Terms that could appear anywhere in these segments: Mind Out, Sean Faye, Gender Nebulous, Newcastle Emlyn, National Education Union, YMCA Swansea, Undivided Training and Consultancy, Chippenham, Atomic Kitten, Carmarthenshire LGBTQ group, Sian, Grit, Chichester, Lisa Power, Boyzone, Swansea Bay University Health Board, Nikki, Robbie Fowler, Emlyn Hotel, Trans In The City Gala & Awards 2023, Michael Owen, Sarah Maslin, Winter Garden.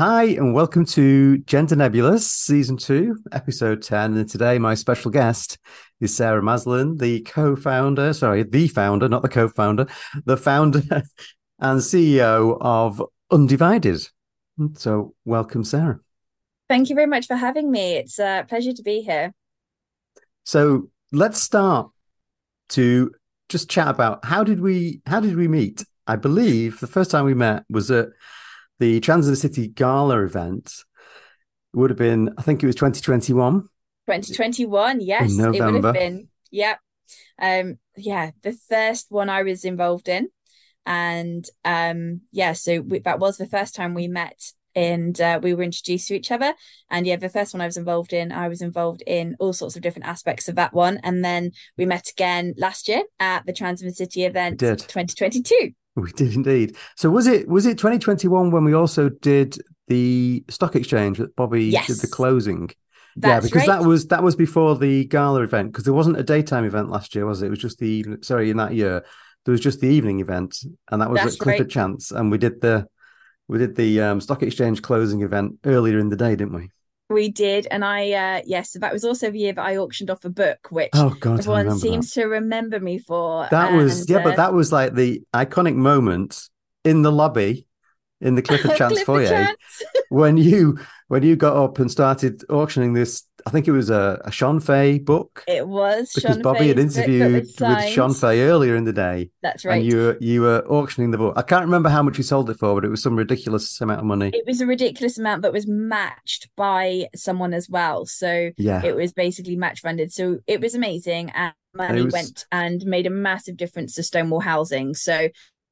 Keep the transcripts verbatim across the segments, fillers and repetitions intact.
Hi, and welcome to Gender Nebulous, Season two, Episode ten. And today, my special guest is Sarah Maslin, the co-founder, sorry, the founder, not the co-founder, the founder and C E O of Undivided. So welcome, Sarah. Thank you very much for having me. It's a pleasure to be here. So let's start to just chat about how did we, how did we meet? I believe the first time we met was at the Trans In The City Gala event. Would have been, I think it was twenty twenty-one. twenty twenty-one, yes. It would have been, yeah. Um, yeah, the first one I was involved in. And um, yeah, so we, that was the first time we met and uh, we were introduced to each other. And yeah, the first one I was involved in, I was involved in all sorts of different aspects of that one. And then we met again last year at the Trans In The City event twenty twenty-two. We did indeed. So was it was it twenty twenty-one when we also did the stock exchange that Bobby yes. did the closing? That's yeah, because right. that was that was before the gala event, because there wasn't a daytime event last year, was it? It was just the sorry in that year there was just the evening event, and that was That's at Clifford right. Chance, and we did the we did the um, stock exchange closing event earlier in the day, didn't we? We did, and I, uh, yes, yeah, so that was also the year that I auctioned off a book, which oh, God, everyone seems that. to remember me for. That and, was, yeah, uh, but that was like the iconic moment in the lobby, in the Clifford Chance Clifford foyer, Chance. when you when you got up and started auctioning this, I think it was a, a Sean Faye book. It was, because Sean Bobby Faye's had interviewed with Sean Faye earlier in the day. That's right. And you were, you were auctioning the book. I can't remember how much you sold it for, but it was some ridiculous amount of money. It was a ridiculous amount that was matched by someone as well. So yeah. it was basically match funded. So it was amazing. And money was... went and made a massive difference to Stonewall housing. So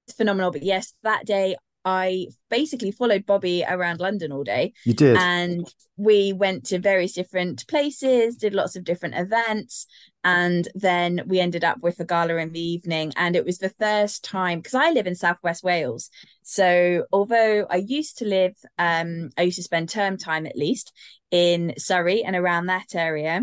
it's phenomenal. But yes, that day, I basically followed Bobby around London all day. You did. And we went to various different places, did lots of different events. And then we ended up with a gala in the evening. And it was the first time, because I live in Southwest Wales. So although I used to live, um, I used to spend term time at least in Surrey and around that area.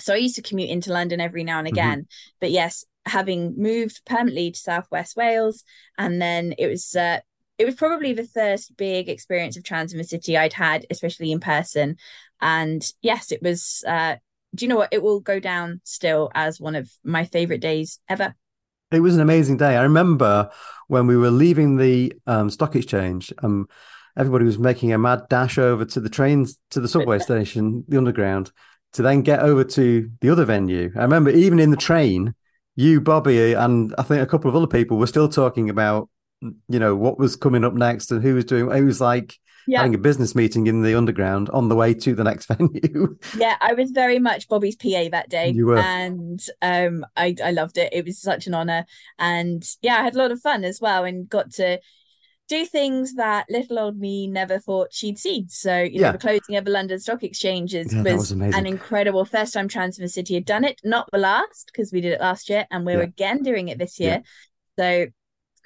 So I used to commute into London every now and again. Mm-hmm. But yes, having moved permanently to Southwest Wales, and then it was... Uh, It was probably the first big experience of Trans In The City I'd had, especially in person. And yes, it was, uh, do you know what? It will go down still as one of my favourite days ever. It was an amazing day. I remember when we were leaving the um, stock exchange, um, everybody was making a mad dash over to the trains, to the subway station, the underground, to then get over to the other venue. I remember even in the train, you, Bobby, and I think a couple of other people were still talking about, you know, what was coming up next and who was doing. It was like yeah. having a business meeting in the underground on the way to the next venue. Yeah, I was very much Bobby's P A that day. You were. And um, I, I loved it. It was such an honour. And yeah, I had a lot of fun as well and got to do things that little old me never thought she'd see. So, you know, yeah. the closing of the London Stock Exchange yeah, was, was an incredible first time Trans In The City had done it. Not the last, because we did it last year and we're yeah. again doing it this year. Yeah. So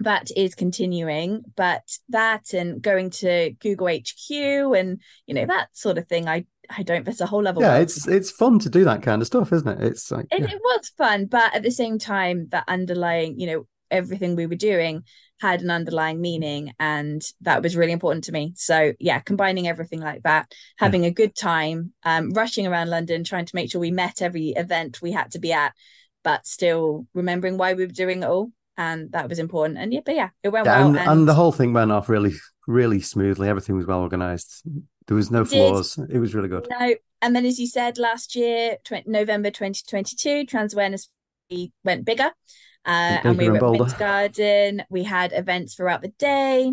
that is continuing, but that and going to Google H Q and, you know, that sort of thing, I, I don't miss a whole level. Yeah, it's it's fun to do that kind of stuff, isn't it? It's like it, yeah. it was fun, but at the same time, that underlying, you know, everything we were doing had an underlying meaning, and that was really important to me. So yeah, combining everything like that, having yeah. a good time, um, rushing around London, trying to make sure we met every event we had to be at, but still remembering why we were doing it all. And that was important. And yeah, but yeah, it went yeah, well. And, and... and the whole thing went off really, really smoothly. Everything was well organised. There was no flaws. It was really good. No. And then, as you said, last year, tw- November twenty twenty-two, Trans Awareness went bigger. Uh, and we were at Winter Garden. We had events throughout the day.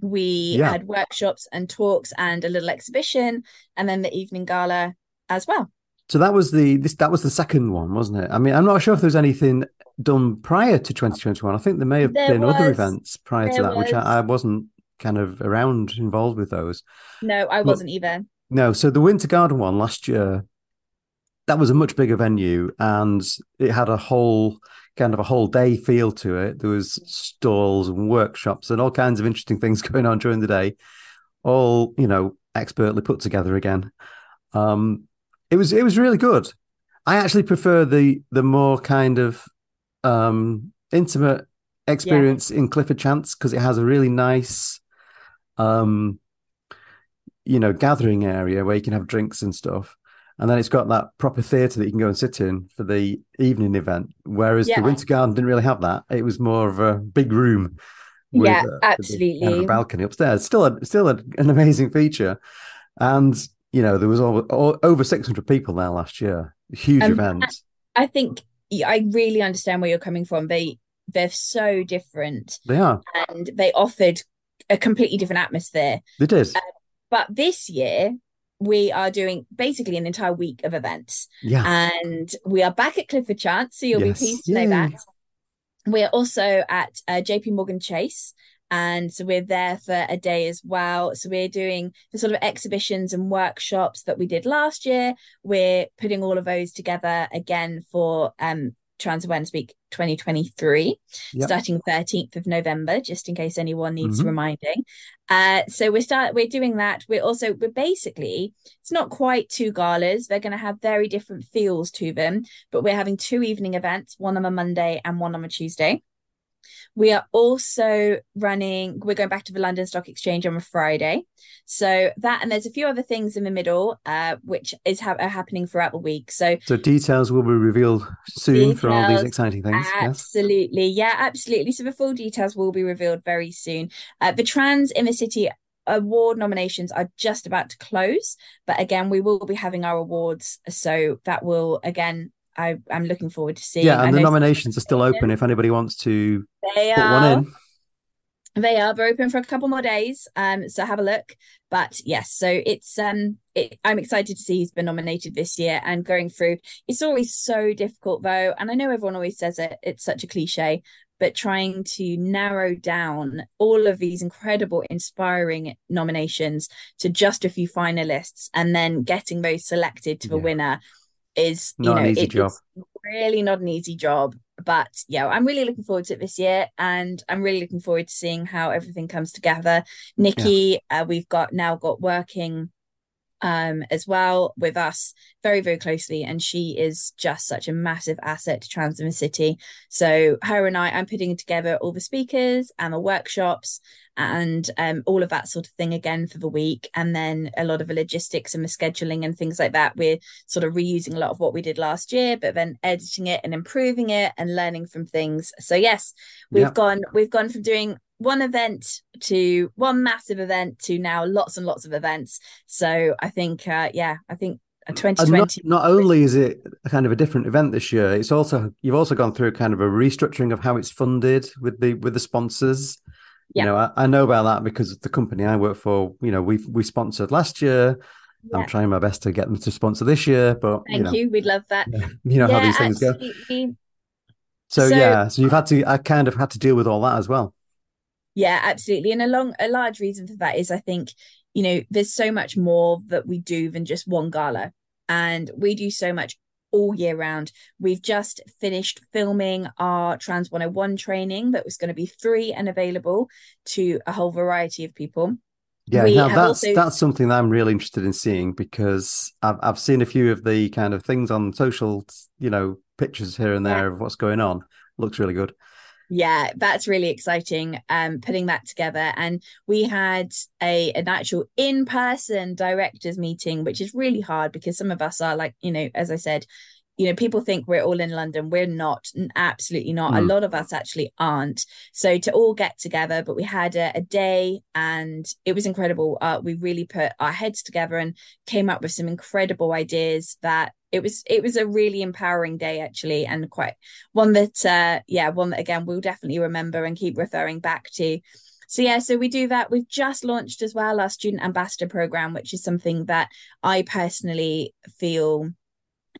We yeah. had workshops and talks and a little exhibition. And then the evening gala as well. So that was the this that was the second one, wasn't it? I mean, I'm not sure if there was anything done prior to twenty twenty-one. I think there may have there been was, other events prior to that, was. which I, I wasn't kind of around involved with those. No, I but, wasn't either. No, so the Winter Garden one last year, that was a much bigger venue, and it had a whole kind of a whole day feel to it. There was stalls and workshops and all kinds of interesting things going on during the day, all, you know, expertly put together again. Um, It was it was really good. I actually prefer the the more kind of um, intimate experience yeah. in Clifford Chance, because it has a really nice, um, you know, gathering area where you can have drinks and stuff. And then it's got that proper theatre that you can go and sit in for the evening event. Whereas yeah. the Winter Garden didn't really have that. It was more of a big room. With, yeah, uh, absolutely. With a, kind of a balcony upstairs. Still, a, still a, an amazing feature. And, you know, there was all, all, over six hundred people there last year. Huge um, event. I, I think I really understand where you're coming from. They, they're so different. They are. And they offered a completely different atmosphere. It is. Um, but this year... we are doing basically an entire week of events. Yeah. And we are back at Clifford Chance, so you'll yes. be pleased to know that. We're also at uh, J P. Morgan Chase, and so we're there for a day as well. So we're doing the sort of exhibitions and workshops that we did last year. We're putting all of those together again for um, Trans Awareness Week twenty twenty-three, yep. starting thirteenth of November, just in case anyone needs mm-hmm. reminding. Uh, so we're start we're doing that. We're also we're basically it's not quite two galas. They're going to have very different feels to them, but we're having two evening events, one on a Monday and one on a Tuesday. We are also running, we're going back to the London Stock Exchange on a Friday. So that, and there's a few other things in the middle, uh, which is ha- are happening throughout the week. So so details will be revealed soon details, for all these exciting things. Absolutely. Yes. Yeah, absolutely. So the full details will be revealed very soon. Uh, the Trans In The City award nominations are just about to close. But again, we will be having our awards. So that will, again, I, I'm looking forward to seeing. Yeah, and I the nominations are still open if anybody wants to they put are, one in. They are. They're open for a couple more days, um, so have a look. But yes, so it's um, it, I'm excited to see who's been nominated this year and going through. It's always so difficult, though, and I know everyone always says it. It's such a cliche, but trying to narrow down all of these incredible, inspiring nominations to just a few finalists and then getting those selected to the yeah. winner is you not know it, it's really not an easy job. But yeah, I'm really looking forward to it this year, and I'm really looking forward to seeing how everything comes together. Nikki yeah. uh, we've got now got working um as well with us very, very closely, and she is just such a massive asset to Trans In The City. So her and I I'm putting together all the speakers and the workshops and um all of that sort of thing again for the week, and then a lot of the logistics and the scheduling and things like that. We're sort of reusing a lot of what we did last year, but then editing it and improving it and learning from things. So yes, we've yeah. gone we've gone from doing one event to one massive event to now lots and lots of events. So I think, uh, yeah, I think twenty twenty. Not, not only is it kind of a different event this year, it's also, you've also gone through kind of a restructuring of how it's funded with the, with the sponsors. Yeah. You know, I, I know about that because the company I work for, you know, we we sponsored last year. Yeah. I'm trying my best to get them to sponsor this year, but thank you. Know, you. We'd love that. You know, you know yeah, how these things absolutely. Go. So, so yeah, so you've had to, I kind of had to deal with all that as well. Yeah, absolutely. And a, long, a large reason for that is I think, you know, there's so much more that we do than just one gala. And we do so much all year round. We've just finished filming our Trans one oh one training that was going to be free and available to a whole variety of people. Yeah, now that's also... that's something that I'm really interested in seeing, because I've I've seen a few of the kind of things on social, you know, pictures here and there yeah. of what's going on. Looks really good. Yeah, that's really exciting, um, putting that together. And we had a an actual in-person directors meeting, which is really hard because some of us are like, you know, as I said, you know, people think we're all in London. We're not, absolutely not. Mm. A lot of us actually aren't. So to all get together, but we had a, a day and it was incredible. Uh, we really put our heads together and came up with some incredible ideas that It was it was a really empowering day, actually, and quite one that, uh, yeah, one that, again, we'll definitely remember and keep referring back to. So, yeah, so we do that. We've just launched as well our Student Ambassador Programme, which is something that I personally feel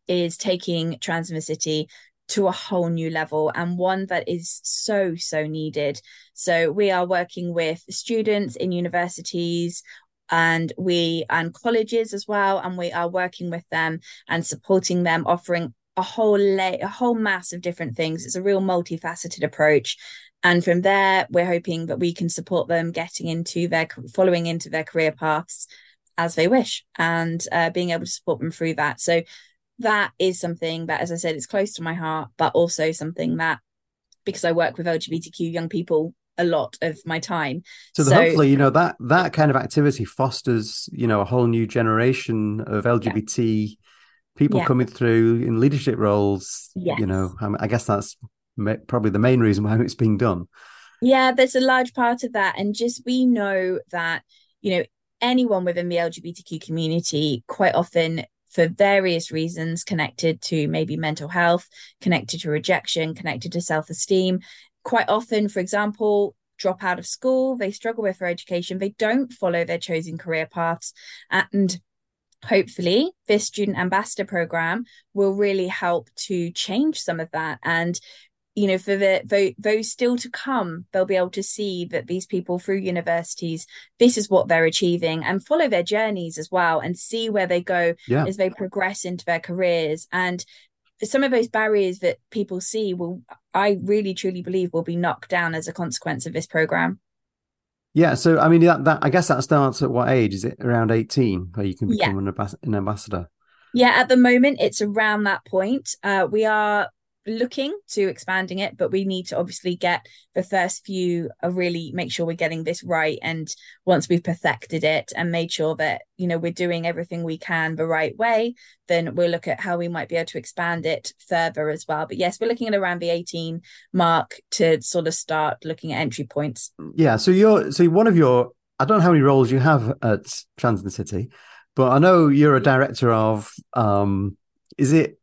is taking Trans In The City to a whole new level, and one that is so, so needed. So we are working with students in universities, and we and colleges as well, and we are working with them and supporting them, offering a whole lay, a whole mass of different things. It's a real multifaceted approach, and from there we're hoping that we can support them getting into their following into their career paths as they wish, and uh, being able to support them through that. So that is something that, as I said, it's close to my heart, but also something that, because I work with L G B T Q young people a lot of my time. So, so hopefully, you know, that that kind of activity fosters, you know, a whole new generation of L G B T yeah. people yeah. coming through in leadership roles. Yes. You know, I guess that's probably the main reason why it's being done. Yeah, there's a large part of that. And just we know that, you know, anyone within the L G B T Q community quite often, for various reasons, connected to maybe mental health, connected to rejection, connected to self-esteem, quite often, for example, drop out of school, they struggle with their education, they don't follow their chosen career paths. And hopefully this Student Ambassador Programme will really help to change some of that. And you know, for the, those still to come, they'll be able to see that these people through universities, this is what they're achieving, and follow their journeys as well and see where they go yeah. as they progress into their careers. And some of those barriers that people see will, I really, truly believe, will be knocked down as a consequence of this programme. Yeah. So, I mean, that, that I guess that starts at what age? Is it around eighteen where you can become yeah. an, ambas- an ambassador? Yeah. At the moment, it's around that point. Uh, we are looking to expanding it, but we need to obviously get the first few uh, really make sure we're getting this right. And once we've perfected it and made sure that, you know, we're doing everything we can the right way, then we'll look at how we might be able to expand it further as well. But yes, we're looking at around the eighteen mark to sort of start looking at entry points. Yeah. So you're so one of your, I don't know how many roles you have at Trans In The City, but I know you're a director of um is it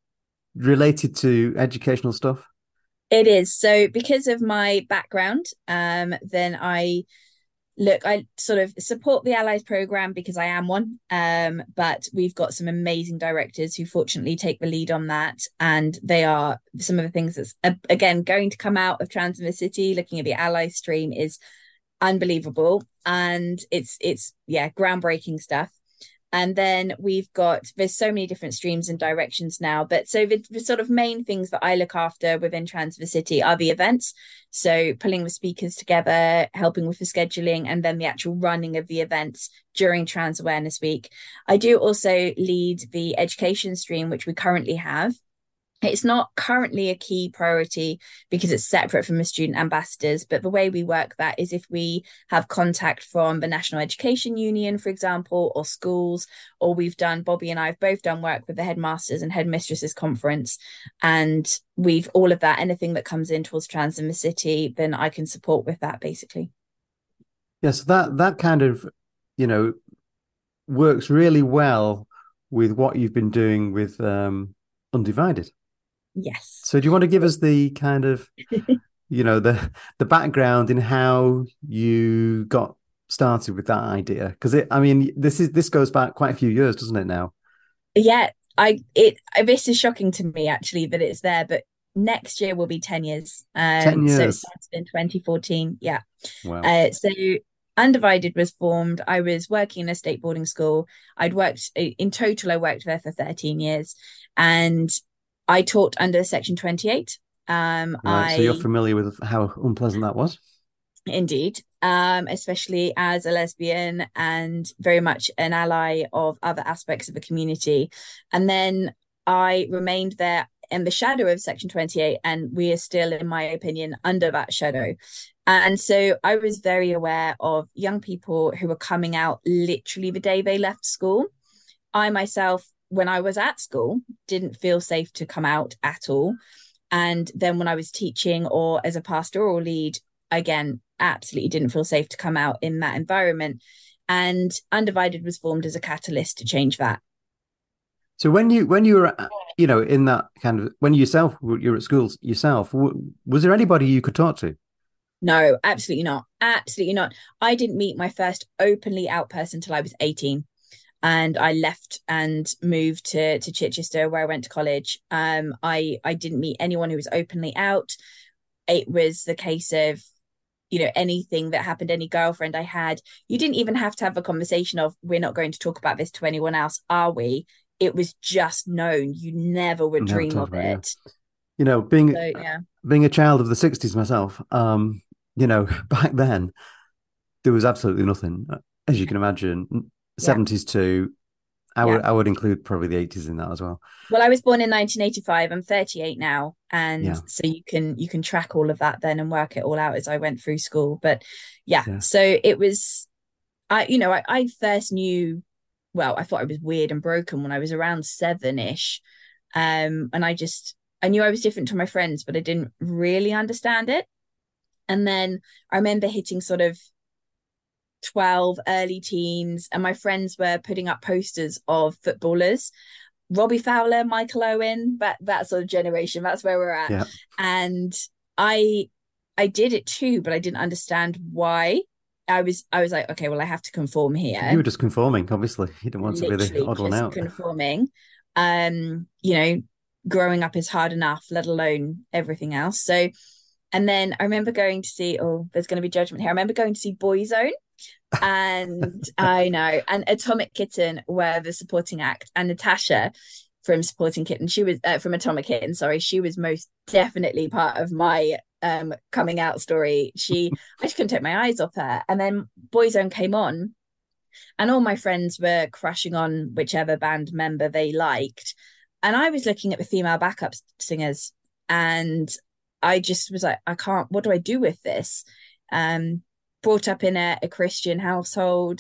related to educational stuff? It is. So because of my background, um, then I look, I sort of support the Allies programme because I am one. Um, but we've got some amazing directors who fortunately take the lead on that. And they are some of the things that's, uh, again, going to come out of Trans In The City, looking at the Allies stream is unbelievable. And it's, it's yeah, groundbreaking stuff. And then we've got, there's so many different streams and directions now. But so the, the sort of main things that I look after within Trans In The City are the events. So pulling the speakers together, helping with the scheduling, and then the actual running of the events during Trans Awareness Week. I do also lead the education stream, which we currently have. It's not currently a key priority because it's separate from the student ambassadors, but the way we work that is if we have contact from the National Education Union, for example, or schools, or we've done, Bobby and I have both done work with the Headmasters and Headmistresses Conference, and we've all of that, anything that comes in towards Trans In The City, then I can support with that basically. Yes, yeah, so that, that kind of, you know, works really well with what you've been doing with um, Undivided. Yes. So do you want to give us the kind of, you know, the the background in how you got started with that idea? Because it, I mean, this is this goes back quite a few years, doesn't it now? Yeah, I it this is shocking to me actually that it's there, but next year will be ten years. Um, ten years. So it started in twenty fourteen. Yeah. Wow. Uh, so Undivided was formed. I was working in a state boarding school. I'd worked in total. I worked there for thirteen years, and I taught under Section twenty-eight. Um, right, I, so you're familiar with how unpleasant that was? Indeed, um, especially as a lesbian and very much an ally of other aspects of the community. And then I remained there in the shadow of Section twenty-eight, and we are still, in my opinion, under that shadow. And so I was very aware of young people who were coming out literally the day they left school. I myself, when I was at school, didn't feel safe to come out at all. And then when I was teaching or as a pastoral lead, again, absolutely didn't feel safe to come out in that environment. And Undivided was formed as a catalyst to change that. So when you when you were, you know, in that kind of, when yourself, you were at school yourself, was there anybody you could talk to? No, absolutely not. Absolutely not. I didn't meet my first openly out person until I was eighteen. And I left and moved to, to Chichester, where I went to college. Um, I, I didn't meet anyone who was openly out. It was the case of, you know, anything that happened, any girlfriend I had, you didn't even have to have a conversation of, we're not going to talk about this to anyone else, are we? It was just known. You never would never dream of it. it. Yeah. You know, being, so, yeah. being a child of the sixties myself, um, you know, back then, there was absolutely nothing, as you can imagine. seventies yeah. to I yeah. would I would include probably the eighties in that as well. Well, I was born in nineteen eighty-five. I'm thirty-eight now, and yeah. so you can you can track all of that then and work it all out as I went through school. But yeah, yeah. so it was, I you know I, I first knew. Well, I thought I was weird and broken when I was around seven-ish, um, and I just I knew I was different to my friends, but I didn't really understand it. And then I remember hitting sort of twelve, early teens, and my friends were putting up posters of footballers, Robbie Fowler, Michael Owen, that that sort of generation. That's where we're at. Yeah. And I I did it too, but I didn't understand why. I was I was like, okay, well, I have to conform here. You were just conforming, obviously. You didn't want Literally to be the odd one out. Conforming. Um, you know, growing up is hard enough, let alone everything else. So, and then I remember going to see, oh, there's going to be judgment here. I remember going to see Boyzone. And I know, and Atomic Kitten were the supporting act, and Natasha from supporting kitten she was uh, from Atomic Kitten sorry she was most definitely part of my um coming out story. She I just couldn't take my eyes off her. And then Boyzone came on, and all my friends were crushing on whichever band member they liked, and I was looking at the female backup singers, and I just was like, I can't, what do I do with this? um Brought up in a, a Christian household,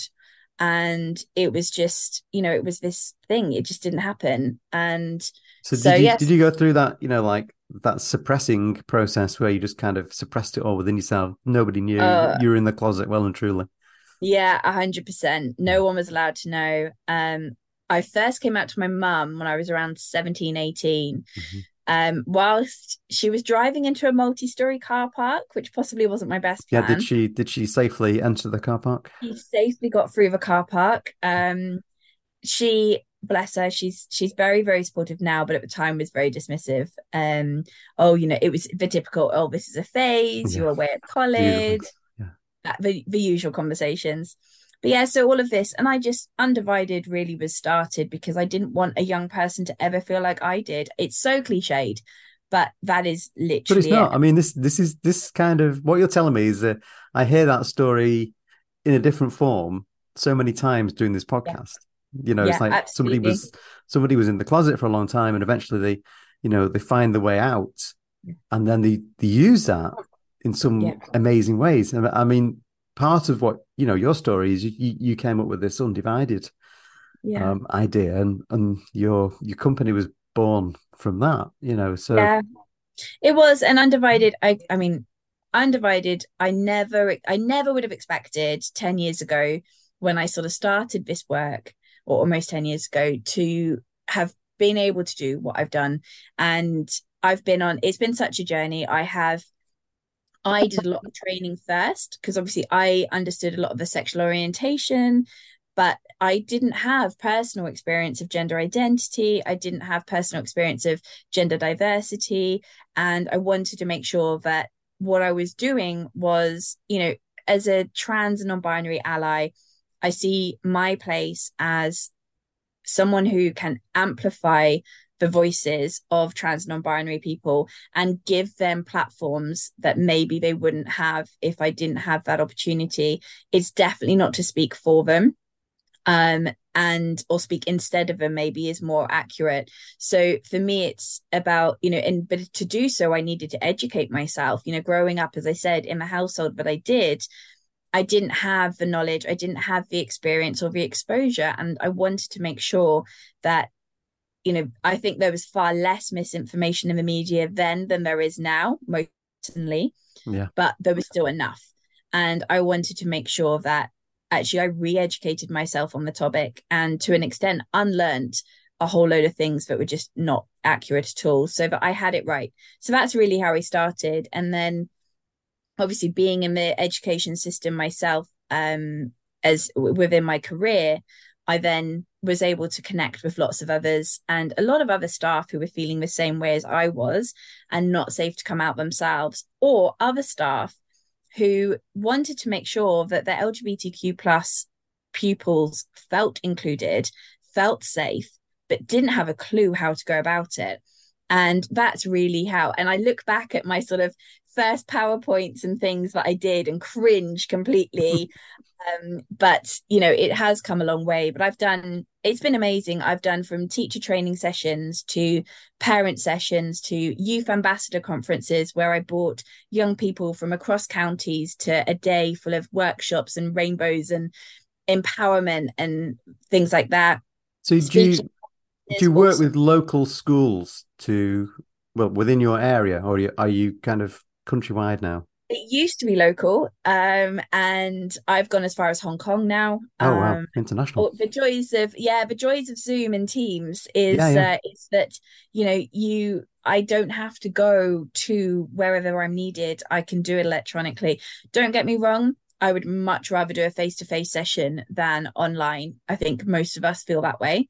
and it was just, you know, it was this thing. It just didn't happen. And so, did, so, you, yes. did you go through that, you know, like that suppressing process where you just kind of suppressed it all within yourself? Nobody knew uh, you were in the closet, well and truly. Yeah, a hundred percent. No one was allowed to know. Um, I first came out to my mum when I was around seventeen, eighteen. Mm-hmm. Um, whilst she was driving into a multi-story car park, which possibly wasn't my best plan. Yeah, did she did she safely enter the car park? She safely got through the car park. Um, she, bless her, she's she's very, very supportive now, but at the time was very dismissive. Um, oh, you know, it was the typical, oh, this is a phase, yeah. you're away at college, yeah. that, the, the usual conversations. But yeah, so all of this, and I just, Undivided really was started because I didn't want a young person to ever feel like I did. It's so cliched, but that is literally But it's not. It. I mean, this this is this kind of, what you're telling me is that I hear that story in a different form so many times doing this podcast. Yeah. You know, yeah, it's like absolutely. somebody was somebody was in the closet for a long time, and eventually they, you know, they find the way out, yeah. and then they, they use that in some yeah. amazing ways. I mean, part of what, you know, your story is you, you came up with this Undivided yeah. um, idea, and, and your your company was born from that, you know, so. Yeah, it was an Undivided, I, I mean, Undivided, I never, I never would have expected ten years ago when I sort of started this work, or almost ten years ago, to have been able to do what I've done. And I've been on, it's been such a journey. I have I did a lot of training first, because obviously I understood a lot of the sexual orientation, but I didn't have personal experience of gender identity. I didn't have personal experience of gender diversity. And I wanted to make sure that what I was doing was, you know, as a trans and non-binary ally, I see my place as someone who can amplify the voices of trans non-binary people and give them platforms that maybe they wouldn't have if I didn't have that opportunity. It's definitely not to speak for them, um, and or speak instead of them maybe is more accurate. So for me, it's about, you know, and but to do so, I needed to educate myself. You know, growing up, as I said, in the household that I did, I didn't have the knowledge, I didn't have the experience or the exposure, and I wanted to make sure that, you know, I think there was far less misinformation in the media then than there is now, most certainly, yeah. but there was still enough. And I wanted to make sure that actually I re-educated myself on the topic, and to an extent unlearned a whole load of things that were just not accurate at all, so that I had it right. So that's really how I started. And then obviously being in the education system myself, um, as within my career, I then was able to connect with lots of others and a lot of other staff who were feeling the same way as I was and not safe to come out themselves, or other staff who wanted to make sure that their L G B T Q plus pupils felt included, felt safe, but didn't have a clue how to go about it. And that's really how, and I look back at my sort of first PowerPoints and things that I did and cringe completely. Um, but, you know, it has come a long way. But I've done, it's been amazing. I've done from teacher training sessions to parent sessions to youth ambassador conferences, where I brought young people from across counties to a day full of workshops and rainbows and empowerment and things like that. So do you, do you work with local schools to, well, within your area, or are you, are you kind of countrywide now? It used to be local, um, and I've gone as far as Hong Kong now. Oh, um, wow, international. The joys of, yeah, the joys of Zoom and Teams is yeah, yeah. Uh, is that, you know, you I don't have to go to wherever I'm needed. I can do it electronically. Don't get me wrong, I would much rather do a face-to-face session than online. I think most of us feel that way.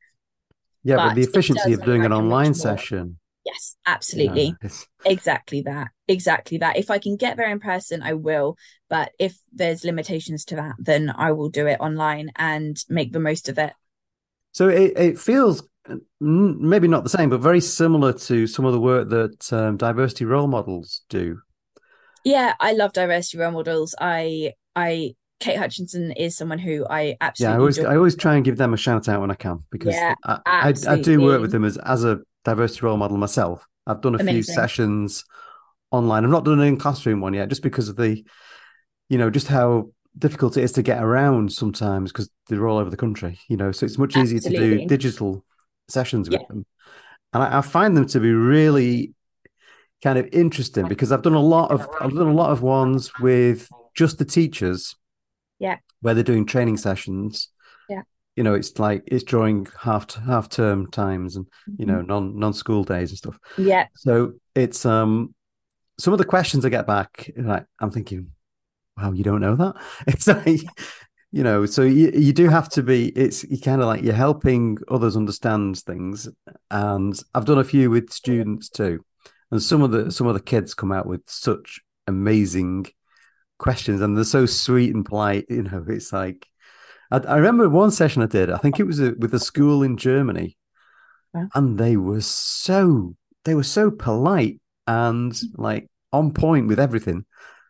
Yeah, but, but the efficiency of doing an online session. Yes, absolutely. No, exactly that. Exactly that. If I can get there in person, I will. But if there's limitations to that, then I will do it online and make the most of it. So it, it feels maybe not the same, but very similar to some of the work that um, Diversity Role Models do. Yeah, I love Diversity Role Models. I, I, Kate Hutchinson is someone who I absolutely yeah, I always, I always try and give them a shout out when I can, because yeah, I, I, I do work with them as, as a diversity role model myself. I've done a Amazing. few sessions online. I've not done an in-classroom one yet, just because of the, you know, just how difficult it is to get around sometimes, because they're all over the country, you know, so it's much easier absolutely. to do digital sessions with yeah. them. And I, I find them to be really kind of interesting, because I've done a lot of, I've done a lot of ones with just the teachers. Yeah. Where they're doing training sessions. Yeah. You know, it's like it's during half half term times and, mm-hmm. you know, non non school days and stuff. Yeah. So it's um some of the questions I get back, like I'm thinking, wow, you don't know that. It's like, you know, so you, you do have to be, it's you kind of like you're helping others understand things. And I've done a few with students too. And some of the some of the kids come out with such amazing questions, and they're so sweet and polite, you know. It's like I, I remember one session I did, I think it was a, with a school in Germany, wow. and they were so they were so polite and like on point with everything.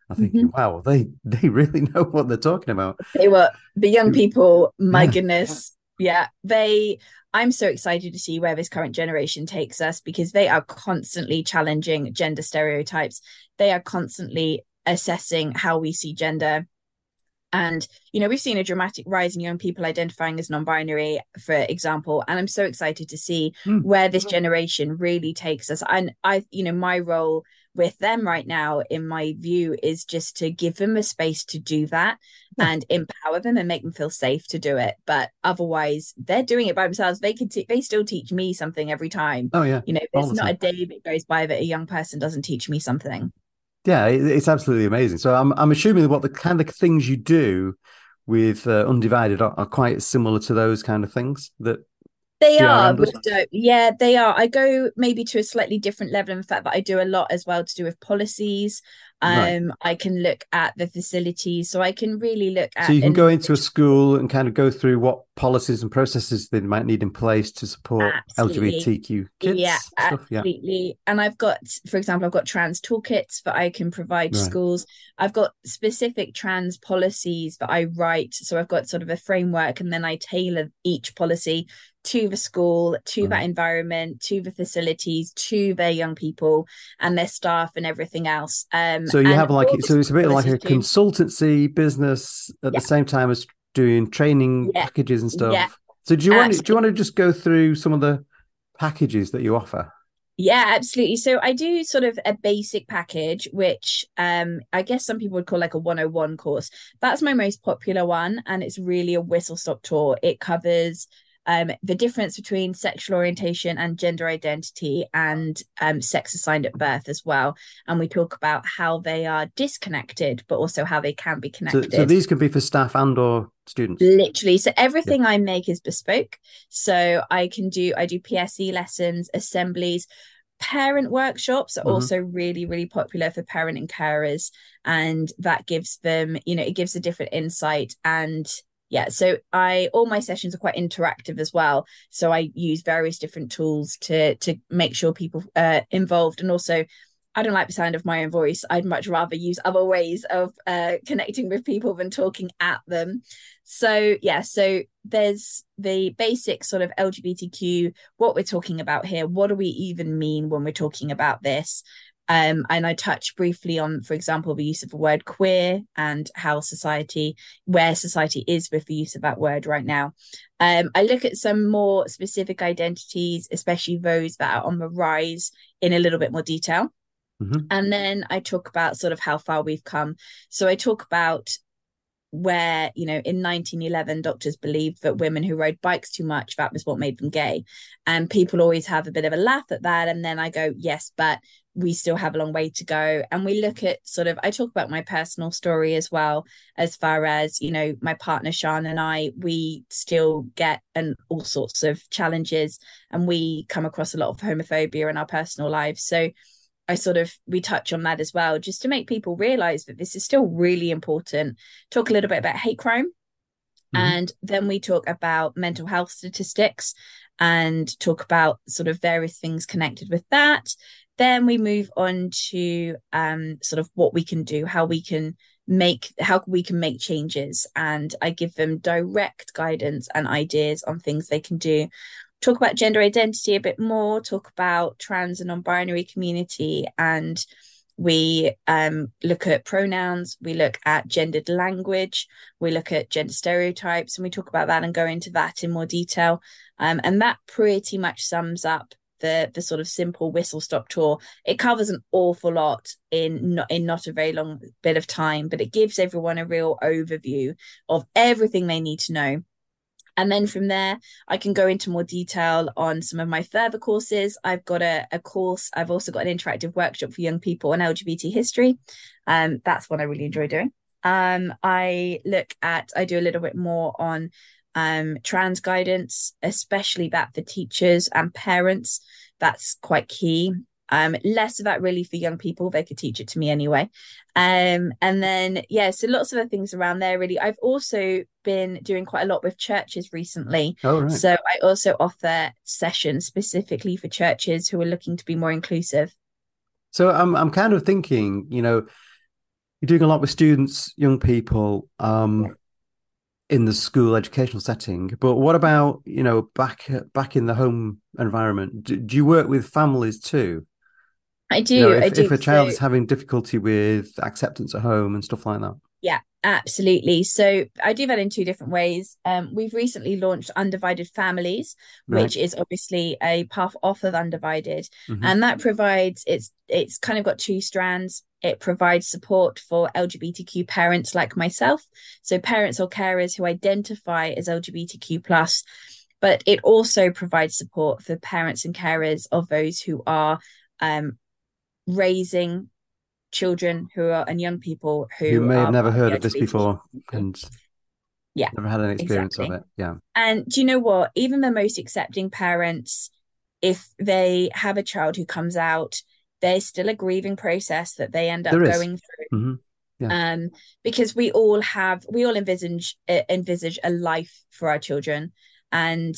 I think mm-hmm. wow, they they really know what they're talking about. They were the young people, my yeah. goodness. Yeah, they I'm so excited to see where this current generation takes us, because they are constantly challenging gender stereotypes. They are constantly assessing how we see gender, and you know, we've seen a dramatic rise in young people identifying as non-binary, for example, and I'm so excited to see mm. where this generation really takes us. And I, you know, my role with them right now, in my view, is just to give them a space to do that yeah. and empower them and make them feel safe to do it. But otherwise they're doing it by themselves. They could t- they still teach me something every time. Oh yeah, you know, there's not a day that goes by that a young person doesn't teach me something. Yeah, it's absolutely amazing. So I'm I'm assuming that what the kind of things you do with uh, Undivided are, are quite similar to those kind of things that they are. But don't, yeah, they are. I go maybe to a slightly different level in the fact that I do a lot as well to do with policies. Um, right. I can look at the facilities, so I can really look at. So you can an- go into a school and kind of go through what policies and processes they might need in place to support absolutely. L G B T Q kids. Yeah, stuff. absolutely. Yeah. And I've got, for example, I've got trans toolkits that I can provide right. to schools. I've got specific trans policies that I write. So I've got sort of a framework, and then I tailor each policy to the school, to right. that environment, to the facilities, to their young people and their staff and everything else. Um, so you have like, so it's a bit like a too. consultancy business at yeah. the same time as doing training yeah. packages and stuff. Yeah. So do you want to, do you want to just go through some of the packages that you offer? Yeah, absolutely. So I do sort of a basic package, which um, I guess some people would call like a one oh one course. That's my most popular one. And it's really a whistle stop tour. It covers Um, the difference between sexual orientation and gender identity, and um, sex assigned at birth as well. And we talk about how they are disconnected, but also how they can be connected. So, so these can be for staff and or students? Literally. So everything yeah. I make is bespoke. So I can do, I do P S E lessons, assemblies, parent workshops are mm-hmm. also really, really popular for parent and carers. And that gives them, you know, it gives a different insight. And yeah, so I all my sessions are quite interactive as well. So I use various different tools to to make sure people are involved, and also I don't like the sound of my own voice. I'd much rather use other ways of uh, connecting with people than talking at them. So yeah, so there's the basic sort of L G B T Q, what we're talking about here. What do we even mean when we're talking about this? Um, and I touch briefly on, for example, the use of the word queer and how society, where society is with the use of that word right now. Um, I look at some more specific identities, especially those that are on the rise, in a little bit more detail. Mm-hmm. And then I talk about sort of how far we've come. So I talk about where, you know, in nineteen eleven, doctors believed that women who rode bikes too much, that was what made them gay. And people always have a bit of a laugh at that. And then I go, yes, but we still have a long way to go. And we look at sort of, I talk about my personal story as well, as far as, you know, my partner Sian and I, we still get an all sorts of challenges, and we come across a lot of homophobia in our personal lives. So I sort of, we touch on that as well, just to make people realize that this is still really important. Talk a little bit about hate crime. Mm-hmm. And then we talk about mental health statistics and talk about sort of various things connected with that. Then we move on to um, sort of what we can do, how we can make, how we can make changes. And I give them direct guidance and ideas on things they can do. Talk about gender identity a bit more, talk about trans and non-binary community, and we um, look at pronouns, we look at gendered language, we look at gender stereotypes, and we talk about that and go into that in more detail. Um, and that pretty much sums up the the sort of simple whistle-stop tour. It covers an awful lot in not, in not a very long bit of time, but it gives everyone a real overview of everything they need to know. And then from there, I can go into more detail on some of my further courses. I've got a, a course. I've also got an interactive workshop for young people on L G B T history. Um, that's one I really enjoy doing. Um, I look at, I do a little bit more on um, trans guidance, especially that for teachers and parents. That's quite key. Um, less of that really for young people. They could teach it to me anyway. Um, and then, yeah, so lots of other things around there, really. I've also been doing quite a lot with churches recently. Oh, right. So I also offer sessions specifically for churches who are looking to be more inclusive. So I'm, I'm kind of thinking, you know, you're doing a lot with students, young people, um, in the school educational setting, but what about, you know, back, back in the home environment? Do, do you work with families too? I do, you know, if, I do. If a child so, is having difficulty with acceptance at home and stuff like that. Yeah, absolutely. So I do that in two different ways. Um, we've recently launched Undivided Families, right, which is obviously a path off of Undivided. Mm-hmm. And that provides, it's it's kind of got two strands. It provides support for L G B T Q parents like myself. So parents or carers who identify as L G B T Q plus, but it also provides support for parents and carers of those who are um, raising children who are and young people who, who may have never heard of this before and yeah never had an experience exactly. of it. Yeah. And do you know what? Even the most accepting parents, if they have a child who comes out, there's still a grieving process that they end up going through. Mm-hmm. Yeah. Um, because we all have, we all envisage uh, envisage a life for our children, and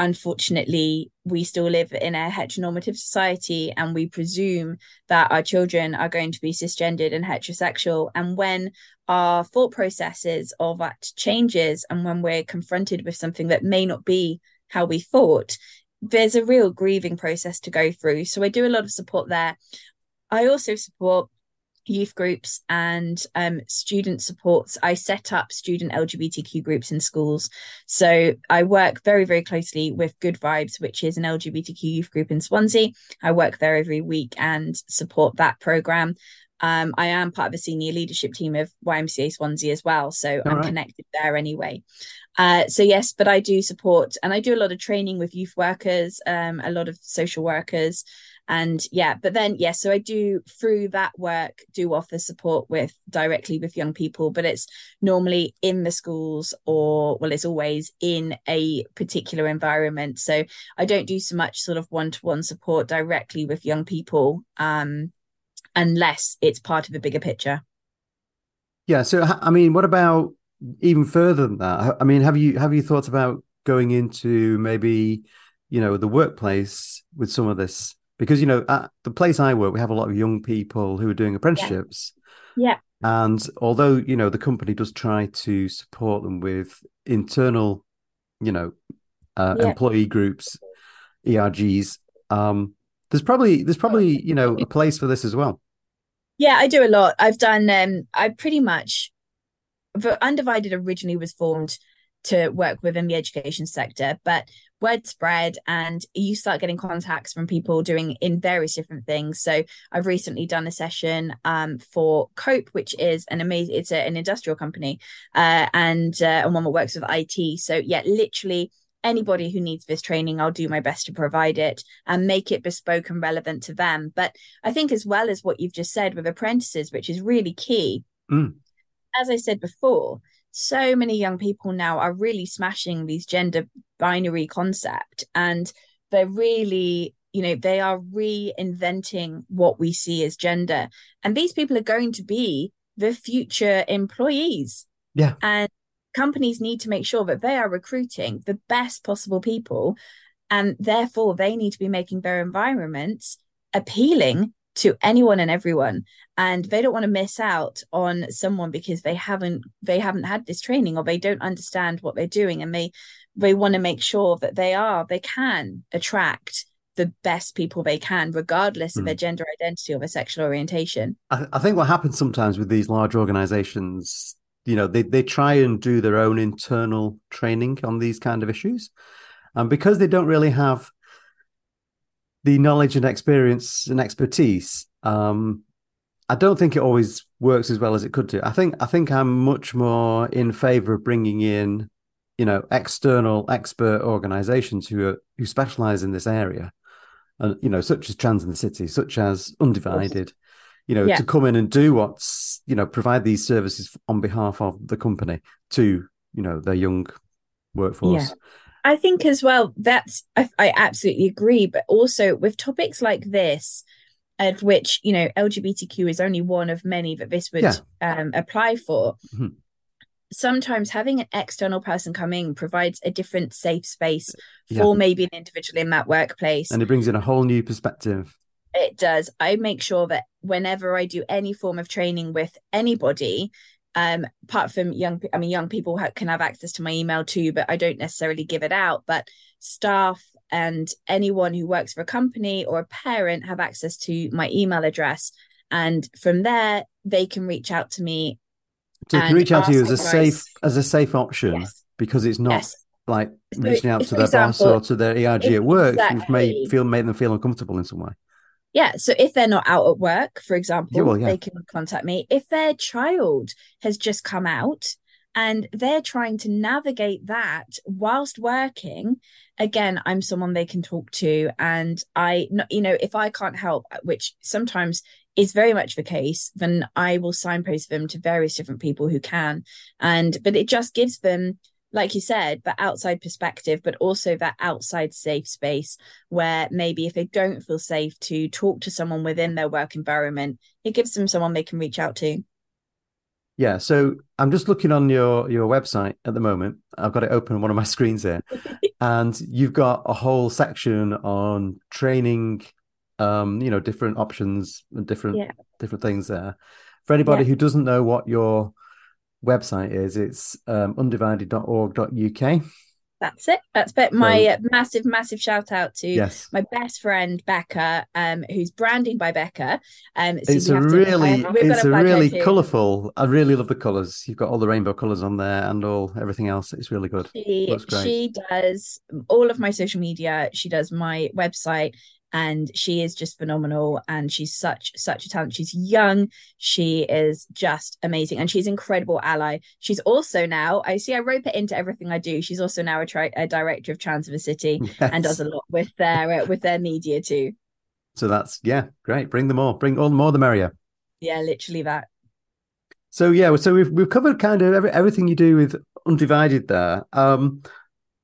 unfortunately, we still live in a heteronormative society, and we presume that our children are going to be cisgendered and heterosexual. And when our thought processes of that changes, and when we're confronted with something that may not be how we thought, there's a real grieving process to go through. So I do a lot of support there. I also support youth groups and um, student supports. I set up student L G B T Q groups in schools. So I work very, very closely with Good Vibes, which is an L G B T Q youth group in Swansea. I work there every week and support that program. Um, I am part of a senior leadership team of Y M C A Swansea as well. So All I'm right. connected there anyway. Uh, so yes, but I do support, and I do a lot of training with youth workers, um, a lot of social workers. And yeah, but then, yes, yeah, so I do through that work do offer support with directly with young people, but it's normally in the schools or, well, it's always in a particular environment. So I don't do so much sort of one-to-one support directly with young people, um, unless it's part of a bigger picture. Yeah. So, I mean, what about even further than that? I mean, have you, have you thought about going into maybe, you know, the workplace with some of this? Because, you know, at the place I work, we have a lot of young people who are doing apprenticeships. Yeah. yeah. And although, you know, the company does try to support them with internal, you know, uh, yeah. employee groups, E R Gs, um, there's probably, there's probably, you know, a place for this as well. Yeah, I do a lot. I've done, um, I pretty much, but Undivided originally was formed to work within the education sector, but word spread and you start getting contacts from people doing in various different things. So I've recently done a session um for Cope, which is an amazing, it's a, an industrial company uh and uh, and one that works with I T. So yeah, literally anybody who needs this training, I'll do my best to provide it and make it bespoke and relevant to them. But I think as well as what you've just said with apprentices, which is really key, mm. as I said before, so many young people now are really smashing these gender binary concept, and they're really, you know, they are reinventing what we see as gender. And these people are going to be the future employees. Yeah. And companies need to make sure that they are recruiting the best possible people. And therefore, they need to be making their environments appealing to anyone and everyone, and they don't want to miss out on someone because they haven't they haven't had this training, or they don't understand what they're doing, and they they want to make sure that they are they can attract the best people they can, regardless mm. of their gender identity or their sexual orientation. I, I think what happens sometimes with these large organizations, you know, they they try and do their own internal training on these kind of issues, and because they don't really have the knowledge and experience and expertise, um, I don't think it always works as well as it could do. I think I think I'm much more in favour of bringing in, you know, external expert organisations who are, who specialise in this area, and you know, such as Trans In The City, such as Undivided, you know, yeah. to come in and do what's, you know, provide these services on behalf of the company to, you know, their young workforce. Yeah. I think as well, that's, I, I absolutely agree, but also with topics like this, of which, you know, L G B T Q is only one of many that this would yeah. um, apply for. Mm-hmm. Sometimes having an external person come in provides a different safe space yeah. for maybe an individual in that workplace. And it brings in a whole new perspective. It does. I make sure that whenever I do any form of training with anybody, Um, apart from young, I mean, young people ha- can have access to my email too, but I don't necessarily give it out. But staff and anyone who works for a company or a parent have access to my email address. And from there, they can reach out to me. So they can reach out to you as a safe, as a safe option, yes. because it's not yes. like so, reaching out to their example, boss or to their E R G at work, exactly. which may feel, make them feel uncomfortable in some way. Yeah. So if they're not out at work, for example, yeah, well, yeah. they can contact me. If their child has just come out and they're trying to navigate that whilst working, again, I'm someone they can talk to. And I, you know, if I can't help, which sometimes is very much the case, then I will signpost them to various different people who can. And, but it just gives them, like you said, that outside perspective, but also that outside safe space where maybe if they don't feel safe to talk to someone within their work environment, it gives them someone they can reach out to. Yeah. So I'm just looking on your, your website at the moment. I've got it open on one of my screens here. And you've got a whole section on training, um, you know, different options and different, yeah. different things there. For anybody yeah. who doesn't know what your website is, it's um, undivided dot org dot U K. That's it. That's but my so, uh, massive, massive shout out to yes. my best friend Becca, um, who's Branding by Becca. Um, so it's a really, to, um, it's a, a really colourful. I really love the colours. You've got all the rainbow colours on there and all everything else. It's really good. She, she does all of my social media. She does my website. And she is just phenomenal. And she's such, such a talent. She's young. She is just amazing. And she's an incredible ally. She's also now, I see I rope it into everything I do. She's also now a, tri- a director of Trans In The City yes. and does a lot with their, uh, with their media too. So that's, yeah, great. Bring them all. Bring all the more the merrier. Yeah, literally that. So, yeah, so we've we've covered kind of every, everything you do with Undivided there. Um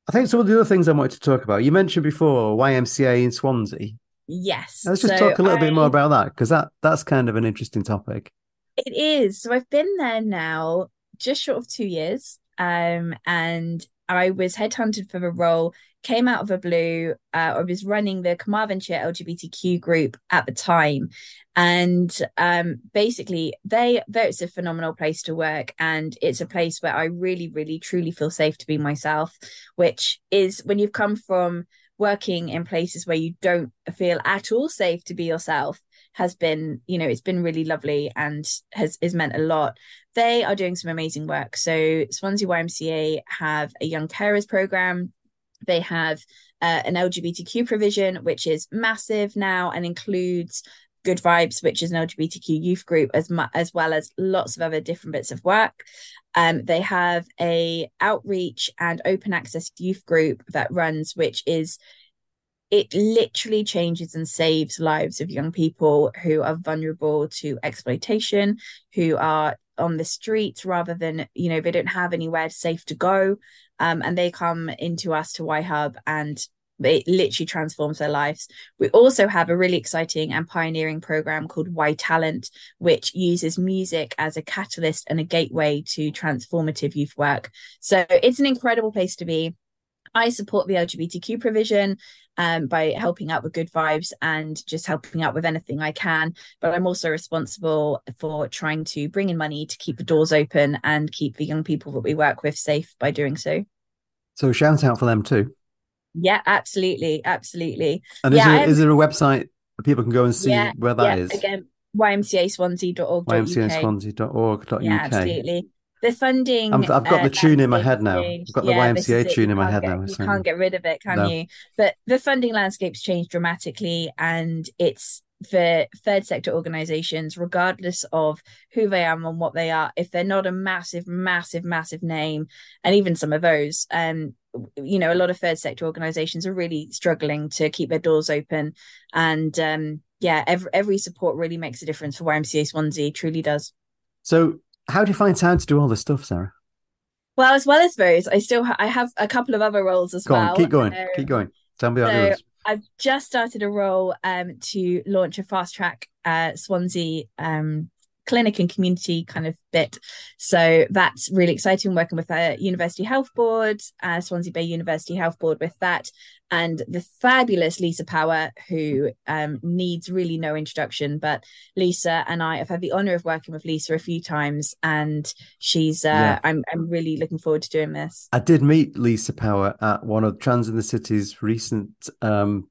I think some of the other things I wanted to talk about, you mentioned before Y M C A in Swansea. Yes. Let's just so talk a little I, bit more about that, because that, that's kind of an interesting topic. It is. So I've been there now just short of two years. Um, and I was headhunted for the role, came out of the blue. Uh, I was running the Carmarthenshire L G B T Q group at the time. And um, basically, they, it's a phenomenal place to work. And it's a place where I really, really, truly feel safe to be myself, which is when you've come from working in places where you don't feel at all safe to be yourself has been, you know, it's been really lovely and has is meant a lot. They are doing some amazing work. So Swansea Y M C A have a young carers program. They have uh, an L G B T Q provision, which is massive now and includes Good Vibes, which is an L G B T Q youth group, as mu- as well as lots of other different bits of work. Um, they have a outreach and open access youth group that runs, which is, it literally changes and saves lives of young people who are vulnerable to exploitation, who are on the streets rather than, you know, they don't have anywhere safe to go. Um, and they come into us to Y Hub and it literally transforms their lives. We also have a really exciting and pioneering program called Y Talent, which uses music as a catalyst and a gateway to transformative youth work. So it's an incredible place to be. I support the L G B T Q provision um, by helping out with Good Vibes and just helping out with anything I can. But I'm also responsible for trying to bring in money to keep the doors open and keep the young people that we work with safe by doing so. So shout out for them too. Yeah, absolutely. Absolutely. And yeah, is, there, is there a website that people can go and see yeah, where that yeah, is? Again, Y M C A Swansea dot org dot U K. Y M C A Swansea dot org dot U K. Yeah, absolutely. The funding... I'm, I've got uh, the tune in my head now. I've got yeah, the Y M C A tune in my head get, now. You can't get rid of it, can no. you? But the funding landscape's changed dramatically, and it's for third sector organisations, regardless of who they are and what they are, if they're not a massive, massive, massive name, and even some of those... um. you know, a lot of third sector organisations are really struggling to keep their doors open. And um, yeah, every, every support really makes a difference for Y M C A Swansea, truly does. So how do you find time to do all this stuff, Sarah? Well, as well as those, I still ha- I have a couple of other roles as Go well. On, keep going, um, keep going. Tell me about yours. I've just started a role um, to launch a fast track uh, Swansea um clinic and community kind of bit. So that's really exciting, working with the University Health Board, uh, Swansea Bay University Health Board with that, and the fabulous Lisa Power, who um, needs really no introduction. But Lisa and I have had the honour of working with Lisa a few times, and she's uh, yeah. I'm, I'm really looking forward to doing this. I did meet Lisa Power at one of Trans In The City's recent um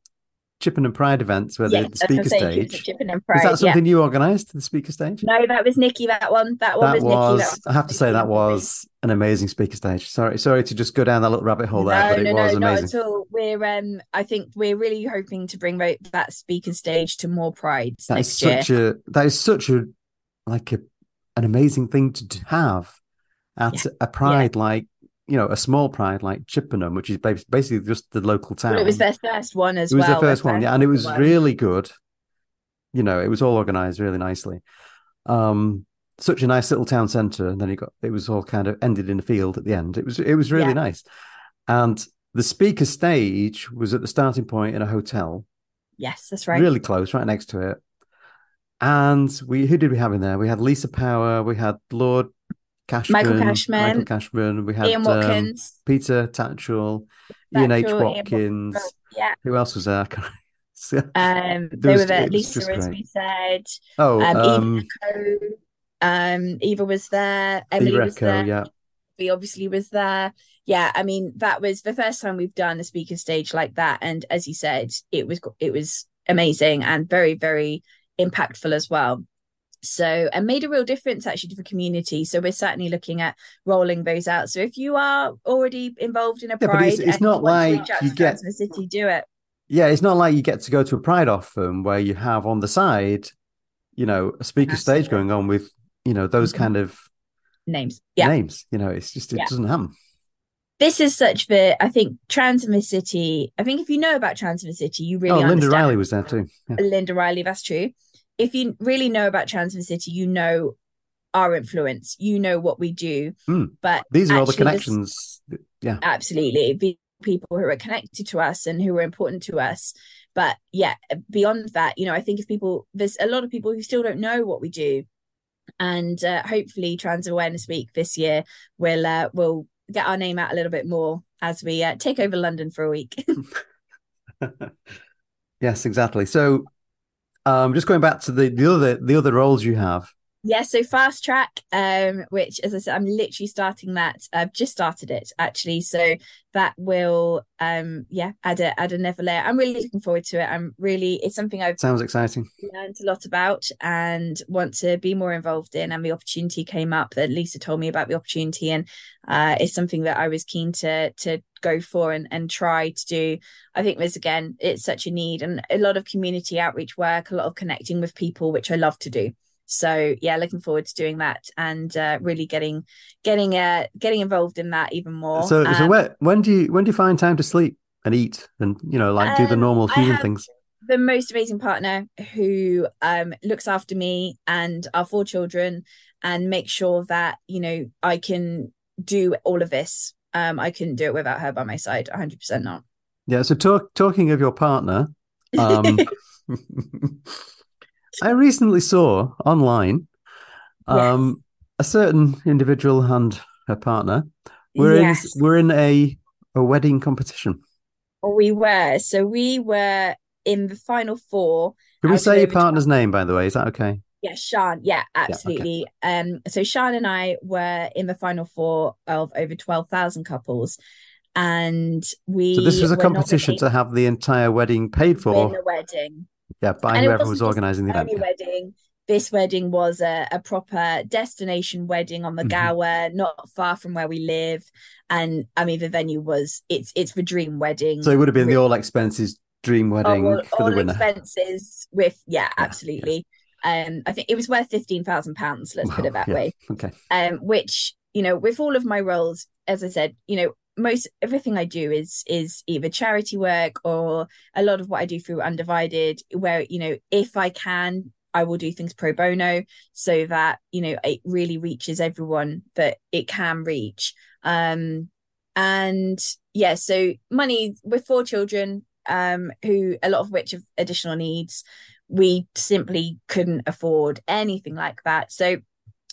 Chippenham Pride events where yes, the speaker stage. Pride, is that something yeah. you organised, the speaker stage? No, that was Nikki, that one. That one that was, was Nikki. That was I have to say that was an amazing speaker stage. Sorry, sorry to just go down that little rabbit hole there, no, but it no, was no, amazing. Not at all. We're, um, I think we're really hoping to bring that speaker stage to more prides that next year. A, that is such a like a, an amazing thing to have at yeah. a pride yeah. like you know, a small pride like Chippenham, which is basically just the local town. Well, it was their first one as well. It was well, their first one, yeah, and it was one. really good. You know, it was all organised really nicely. Um, such a nice little town centre, and then it got it was all kind of ended in a field at the end. It was it was really yeah. nice, and the speaker stage was at the starting point in a hotel. Yes, that's right. Really close, right next to it. And we who did we have in there? We had Lisa Power. We had Lord. Cashman, Michael Cashman, Michael Cashman. We had Ian Watkins, um, Peter Tatchell, Tatchell, Ian H. Watkins. Ian, yeah. Who else was there? um, there they was, were there. Lisa, as we said. Oh, um, um, Eva, Co, um, Eva was there. Emily Eva was Co, there. Yeah. We obviously was there. Yeah, I mean that was the first time we've done a speaker stage like that, and as you said, it was it was amazing and very very impactful as well. So, and made a real difference actually to the community. So we're certainly looking at rolling those out. So if you are already involved in a yeah, pride, but it's, it's not like you get to the city, do it. Yeah, it's not like you get to go to a pride often where you have on the side, you know, a speaker Absolutely. stage going on with, you know, those kind of names. Yeah. Names. You know, it's just it yeah. doesn't happen. This is such the, I think, Trans In The City. I think if you know about Trans In The City, you really oh, understand. Linda Riley was there too. Yeah. Linda Riley, that's true. If you really know about Trans In The City, you know our influence, you know what we do. Mm. But these are all the connections. This, yeah, absolutely. The people who are connected to us and who are important to us. But yeah, beyond that, you know, I think if people, there's a lot of people who still don't know what we do. And uh, hopefully Trans Awareness Week this year will uh, will get our name out a little bit more as we uh, take over London for a week. Yes, exactly. So um, just going back to the, the other the other roles you have. Yeah, so Fast Track, um, which, as I said, I'm literally starting that. I've just started it, actually. So that will, um, yeah, add a, add another layer. I'm really looking forward to it. I'm really, it's something I've Sounds exciting. learned a lot about and want to be more involved in. And the opportunity came up that Lisa told me about the opportunity. And uh, it's something that I was keen to to go for and, and try to do. I think there's, again, it's such a need, and a lot of community outreach work, a lot of connecting with people, which I love to do. So yeah, looking forward to doing that and uh, really getting getting uh, getting involved in that even more. So, um, so where, when do you when do you find time to sleep and eat and, you know, like um, do the normal human things? The most amazing partner who um, looks after me and our four children and make sure that, you know, I can do all of this. Um, I couldn't do it without her by my side. one hundred percent not. Yeah. So talk, talking of your partner. Um, I recently saw online um, yes. a certain individual and her partner were yes. in were in a, a wedding competition. We were. So we were in the final four. Can we say your partner's name, by the way? Is that okay? Yeah, Sian. Yeah, absolutely. Yeah, okay. um, so Sian and I were in the final four of over twelve thousand couples. And we... So this was a competition to have the entire wedding paid for. In the wedding. Yeah, by whoever was organising the event. Yeah. Wedding. This wedding was a, a proper destination wedding on the mm-hmm. Gower, not far from where we live. And I mean, the venue was, it's it's the dream wedding. So it would have been really, the all expenses dream wedding all, all, for the all winner. All expenses with, yeah, yeah absolutely. Yeah. Um, I think it was worth fifteen thousand pounds, let's wow, put it that yeah. way. Okay. Um, which, you know, with all of my roles, as I said, you know, most everything I do is is either charity work or a lot of what I do through Undivided, where, you know, if I can, I will do things pro bono so that, you know, it really reaches everyone that it can reach. Um, and yeah, so money with four children, um, who a lot of which have additional needs, we simply couldn't afford anything like that. So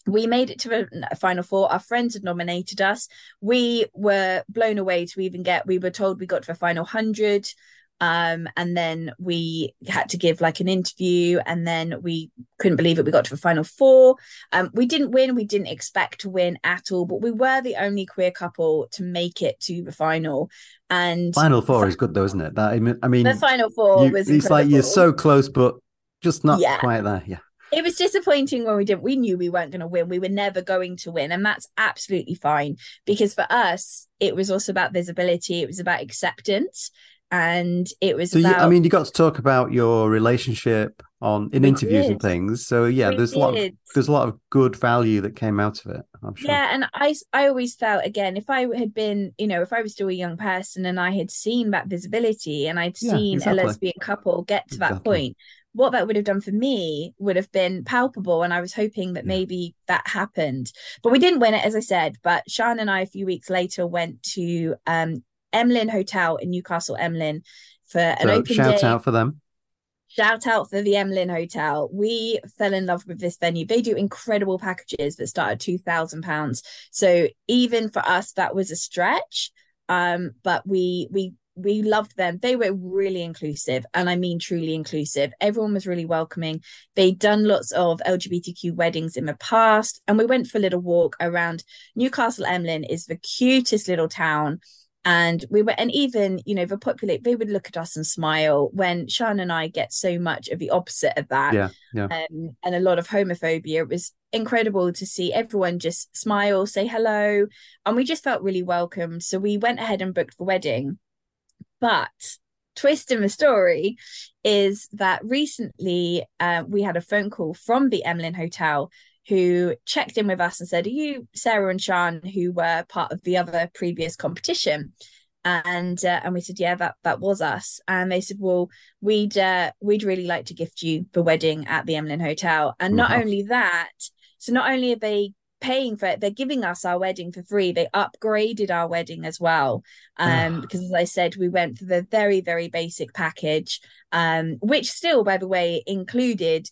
we made it to a final four. Our friends had nominated us. We were blown away to even get, we were told we got to a final hundred. Um, and then we had to give like an interview, and then we couldn't believe it. We got to a final four. Um, we didn't win. We didn't expect to win at all, but we were the only queer couple to make it to the final. And final four is good though, isn't it? That, I mean, I mean the final four you, was incredible. It's like you're so close, but just not yeah. quite there. Yeah. It was disappointing when we didn't. We knew we weren't going to win. We were never going to win. And that's absolutely fine. Because for us, it was also about visibility. It was about acceptance. And it was so about... You, I mean, you got to talk about your relationship on in we interviews did. and things. So, yeah, we there's a, lot of, there's a lot of good value that came out of it, I'm sure. Yeah, and I, I always felt, again, if I had been, you know, if I was still a young person and I had seen that visibility and I'd yeah, seen exactly. a lesbian couple get to exactly. that point... what that would have done for me would have been palpable. And I was hoping that maybe that happened, but we didn't win it, as I said. But Sian and I, a few weeks later, went to um, Emlyn Hotel in Newcastle Emlyn for an so open shout day. out for them. Shout out for the Emlyn Hotel. We fell in love with this venue. They do incredible packages that start at two thousand pounds. So even for us, that was a stretch. Um, but we, we, We loved them. They were really inclusive. And I mean, truly inclusive. Everyone was really welcoming. They'd done lots of L G B T Q weddings in the past. And we went for a little walk around. Newcastle Emlyn is the cutest little town. And we were, and even, you know, the populate, they would look at us and smile when Sian and I get so much of the opposite of that. Yeah, yeah. Um, and a lot of homophobia. It was incredible to see everyone just smile, say hello. And we just felt really welcome. So we went ahead and booked the wedding. But twist in the story is that recently uh, we had a phone call from the Emlyn Hotel who checked in with us and said, are you Sarah and Sian, who were part of the other previous competition? And uh, and we said, yeah, that, that was us. And they said, well, we'd, uh, we'd really like to gift you the wedding at the Emlyn Hotel. And not mm-hmm. only that, so not only are they paying for it, they're giving us our wedding for free. They upgraded our wedding as well, um because as I said, we went for the very very basic package, um which still, by the way, included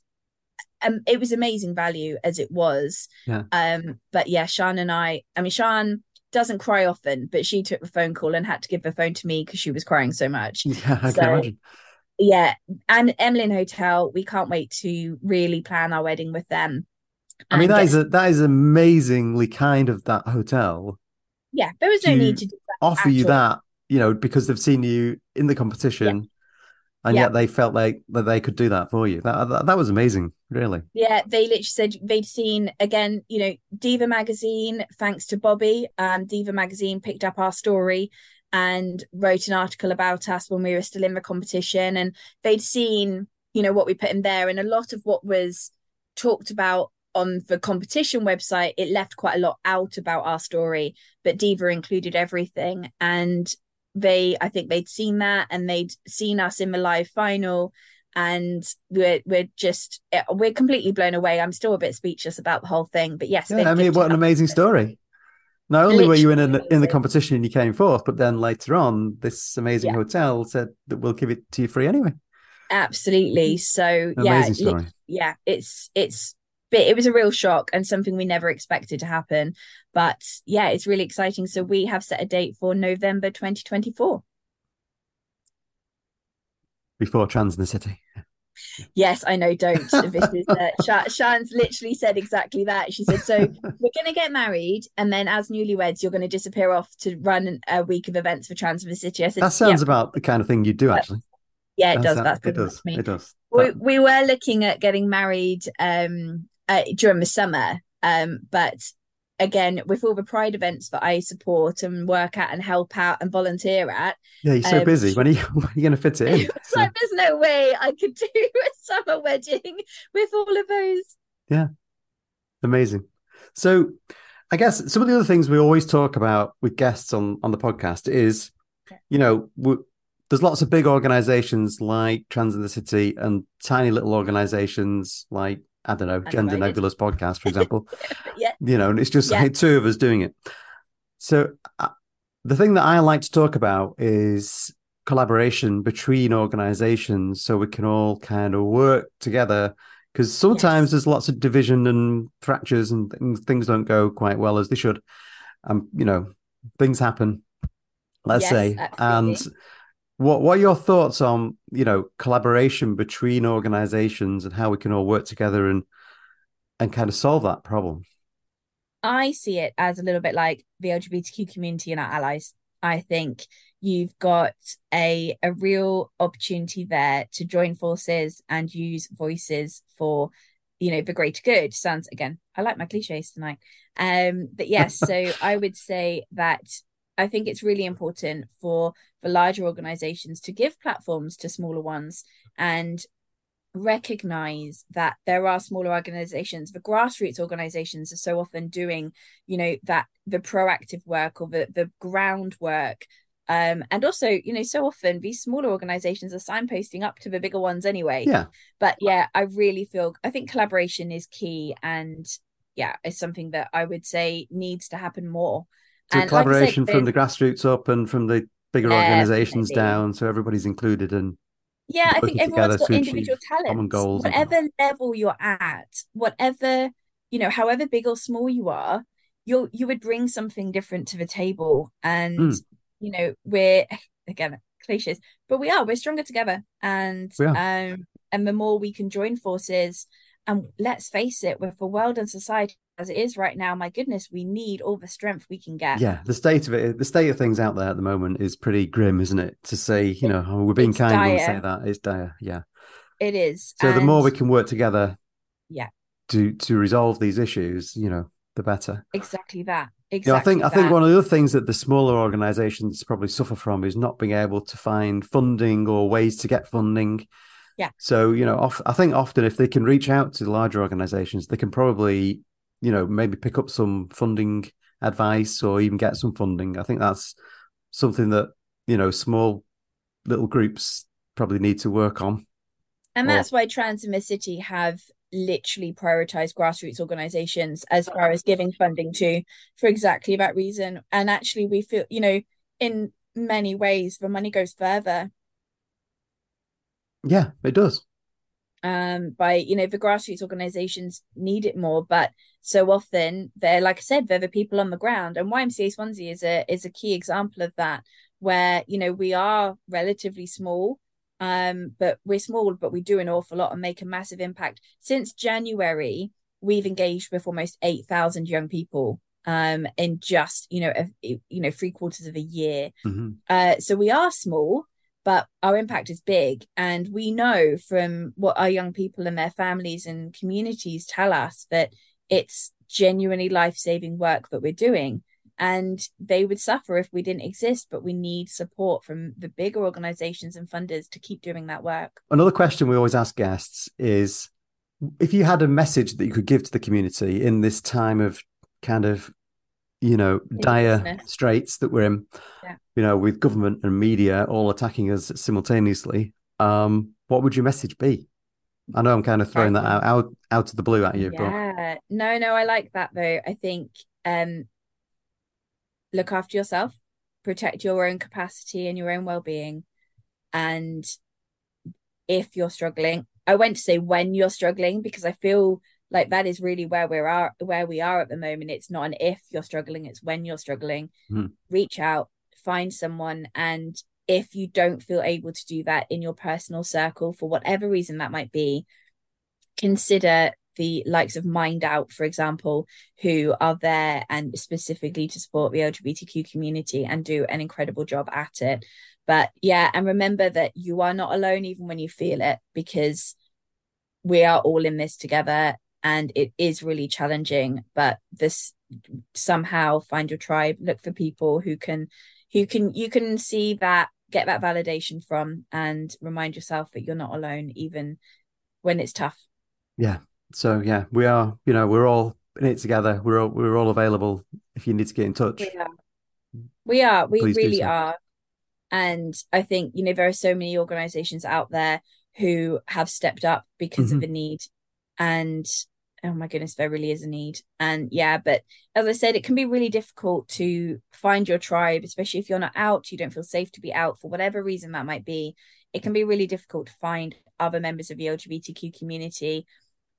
um it was amazing value as it was. yeah. um but yeah Sian and I I mean Sian doesn't cry often, but she took the phone call and had to give the phone to me because she was crying so much. Yeah, I so, can imagine. Yeah. And Emlyn Hotel, we can't wait to really plan our wedding with them. I mean, that is a, that is amazingly kind of that hotel. Yeah, there was no need to do that. Offer you that, you know, because they've seen you in the competition. Yeah. And yeah. yet they felt like that they could do that for you. That, that that was amazing, really. Yeah, they literally said they'd seen, again, you know, Diva Magazine, thanks to Bobby. Um, Diva Magazine picked up our story and wrote an article about us when we were still in the competition. And they'd seen, you know, what we put in there. And a lot of what was talked about on the competition website, it left quite a lot out about our story. But Diva included everything. And they, I think they'd seen that, and they'd seen us in the live final, and we're we're just we're completely blown away. I'm still a bit speechless about the whole thing, but yes, yeah, I mean, what an amazing story! Not only Literally. were you in an, in the competition and you came fourth, but then later on, this amazing yeah. hotel said that we'll give it to you free anyway. Absolutely. So an yeah, amazing story. yeah, it's it's it was a real shock and something we never expected to happen. But yeah, it's really exciting. So we have set a date for November twenty twenty-four. Before Trans in the City. Yes, I know, don't. This is, uh, Sian's literally said exactly that. She said, so we're going to get married, and then as newlyweds, you're going to disappear off to run a week of events for Trans in the City. I said, that sounds yeah. about the kind of thing you do, actually. Yeah, it that does. Sounds, That's good it, does. it does. We, we were looking at getting married um, uh, during the summer, um, but... Again, with all the Pride events that I support and work at and help out and volunteer at. Yeah, you're so um, busy. When are you, when are you going to fit it in? It's so. Like, there's no way I could do a summer wedding with all of those. Yeah, amazing. So I guess some of the other things we always talk about with guests on, on the podcast is, you know, we, there's lots of big organisations like Trans in the City and tiny little organisations like, I don't know, Gender Nebulous podcast, for example. yeah. You know, and it's just yeah. like two of us doing it. So uh, the thing that I like to talk about is collaboration between organizations so we can all kind of work together, because sometimes yes. there's lots of division and fractures and things, things don't go quite well as they should. Um, you know, things happen, let's yes, say. Absolutely. And What what are your thoughts on, you know, collaboration between organisations and how we can all work together and and kind of solve that problem? I see it as a little bit like the L G B T Q community and our allies. I think you've got a a real opportunity there to join forces and use voices for, you know, the greater good. Sounds, again, I like my cliches tonight. Um, but yes, so I would say that I think it's really important for the larger organizations to give platforms to smaller ones and recognize that there are smaller organizations. The grassroots organizations are so often doing, you know, that the proactive work or the, the groundwork. Um, and also, you know, so often these smaller organizations are signposting up to the bigger ones anyway. Yeah. But yeah, I really feel, I think collaboration is key. And yeah, it's something that I would say needs to happen more. So and collaboration like said, from the grassroots up and from the bigger uh, organisations down, so everybody's included and yeah, I think everyone's got individual talents. Whatever level you're at, whatever, you know, however big or small you are, you you would bring something different to the table. And mm. you know, we're again cliches, but we are we're stronger together. And um, and the more we can join forces, and let's face it, with the world and society as it is right now, my goodness, we need all the strength we can get. Yeah, the state of it, the state of things out there at the moment is pretty grim, isn't it? To say, you know, oh, we're being it's kind dire. when we say that, it's dire. Yeah, it is. So and the more we can work together, yeah, to to resolve these issues, you know, the better. Exactly that. Exactly. You know, I think that. I think one of the other things that the smaller organisations probably suffer from is not being able to find funding or ways to get funding. Yeah. So you know, off, I think often if they can reach out to larger organisations, they can probably, you know, maybe pick up some funding advice or even get some funding. I think that's something that, you know, small little groups probably need to work on. And that's or... why Trans in the City have literally prioritised grassroots organisations as far as giving funding to, for exactly that reason. And actually we feel, you know, in many ways the money goes further. Yeah, it does. um, by, you know, the grassroots organisations need it more. But so often they're, like I said, they're the people on the ground. And Y M C A Swansea is a is a key example of that, where, you know, we are relatively small. Um, but we're small, but we do an awful lot and make a massive impact. Since January, we've engaged with almost eight thousand young people um, in just, you know, a, you know, three quarters of a year. Mm-hmm. Uh, so we are small, but our impact is big. And we know from what our young people and their families and communities tell us that it's genuinely life-saving work that we're doing. And they would suffer if we didn't exist, but we need support from the bigger organisations and funders to keep doing that work. Another question we always ask guests is, if you had a message that you could give to the community in this time of kind of, you know, dire straits that we're in, yeah. you know, with government and media all attacking us simultaneously, um, what would your message be? I know I'm kind of throwing that out, out, out of the blue at you. Yeah, but... no, no, I like that though. I think... Um, look after yourself, protect your own capacity and your own well-being. And if you're struggling, I went to say when you're struggling, because I feel like that is really where we are, where we are at the moment. It's not an if you're struggling, it's when you're struggling. Mm. Reach out, find someone. And if you don't feel able to do that in your personal circle, for whatever reason that might be, consider the likes of Mind Out, for example, who are there and specifically to support the L G B T Q community and do an incredible job at it. But yeah, and remember that you are not alone, even when you feel it, because we are all in this together and it is really challenging. But this, somehow find your tribe, look for people who can, who can, you can see that, get that validation from, and remind yourself that you're not alone, even when it's tough. Yeah. So, yeah, we are, you know, we're all in it together. We're all, we're all available if you need to get in touch. We are. We are. We Please really do so. are. And I think, you know, there are so many organisations out there who have stepped up because mm-hmm. of the need. And, oh, my goodness, there really is a need. And, yeah, but as I said, it can be really difficult to find your tribe, especially if you're not out, you don't feel safe to be out for whatever reason that might be. It can be really difficult to find other members of the L G B T Q community.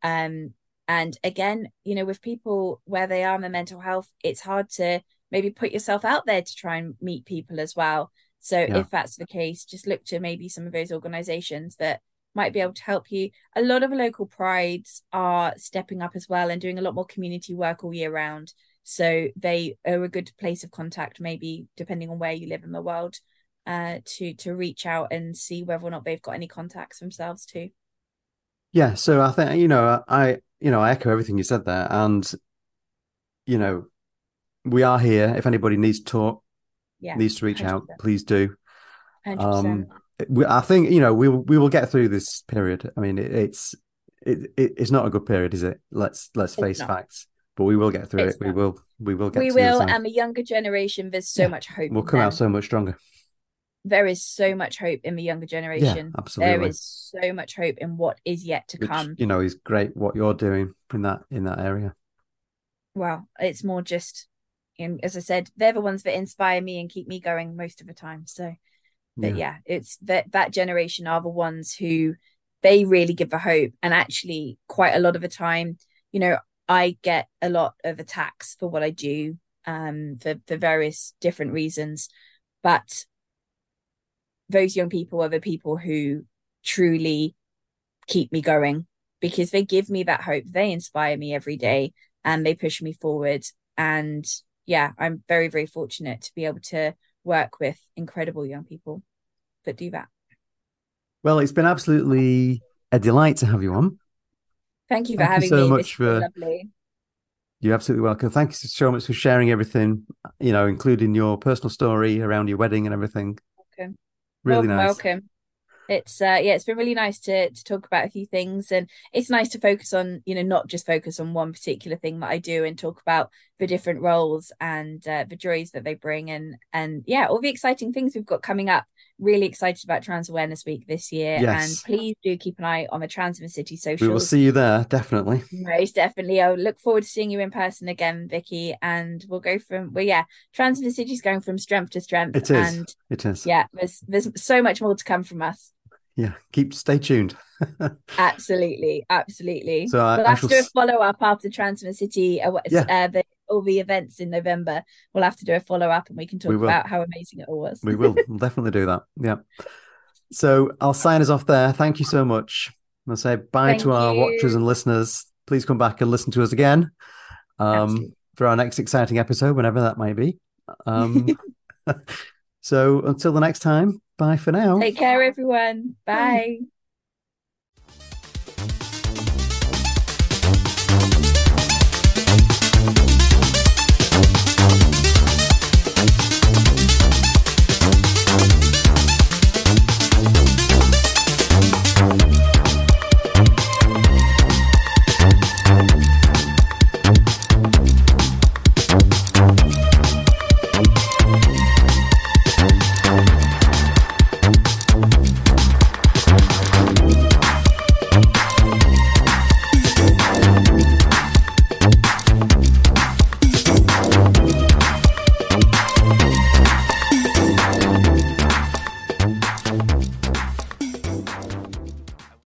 Um, and again, you know, with people where they are in their mental health, it's hard to maybe put yourself out there to try and meet people as well. So yeah. if that's the case, just look to maybe some of those organizations that might be able to help you. A lot of local prides are stepping up as well and doing a lot more community work all year round. So they are a good place of contact, maybe depending on where you live in the world, uh, to, to reach out and see whether or not they've got any contacts themselves too. Yeah, so I think, you know, I, you know, I echo everything you said there. And, you know, we are here. If anybody needs to talk, yeah, needs to reach one hundred percent out, please do. Um, we, I think, you know, we we will get through this period. I mean, it, it's it, it it's not a good period, is it? Let's let's it's face not. facts. But we will get through it's it. Not. We will we will get we through it. We will. And the younger generation, there's so yeah. much hope. We'll come now. out so much stronger. There is so much hope in the younger generation. Yeah, absolutely. There is so much hope in what is yet to Which, come. You know, is great what you're doing in that in that area. Well, it's more just, you know, as I said, they're the ones that inspire me and keep me going most of the time. So, but yeah, yeah it's that that generation are the ones who they really give the hope. And actually, quite a lot of the time, you know, I get a lot of attacks for what I do, um, for for various different reasons, but those young people are the people who truly keep me going because they give me that hope. They inspire me every day and they push me forward. And yeah, I'm very, very fortunate to be able to work with incredible young people that do that. Well, it's been absolutely a delight to have you on. Thank you for Thank having you so me. Much for, lovely. You're absolutely welcome. Thank you so much for sharing everything, you know, including your personal story around your wedding and everything. Okay. Really welcome, nice. Welcome. It's uh, yeah, it's been really nice to to talk about a few things, and it's nice to focus on, you know, not just focus on one particular thing that I do, and talk about the different roles and uh, the joys that they bring, and and yeah, all the exciting things we've got coming up. Really excited about Trans Awareness Week this year, yes. and please do keep an eye on the Trans in the City socials. We will see you there, definitely. Most definitely. I look forward to seeing you in person again, Vicky, and we'll go from well, yeah. Trans in the City is going from strength to strength. It is. And it is. Yeah, there's there's so much more to come from us. yeah, keep stay tuned. absolutely, absolutely. So I, we'll I have to do a follow up after Trans In The City, uh, yeah. uh, the, all the events in November. We'll have to do a follow up, and we can talk we about how amazing it all was. we will we'll definitely do that. Yeah. So I'll sign us off there. Thank you so much. And I'll say bye Thank to you. Our watchers and listeners. Please come back and listen to us again um, for our next exciting episode, whenever that might be. Um, so until the next time, bye for now. Take care, everyone. Bye. Bye.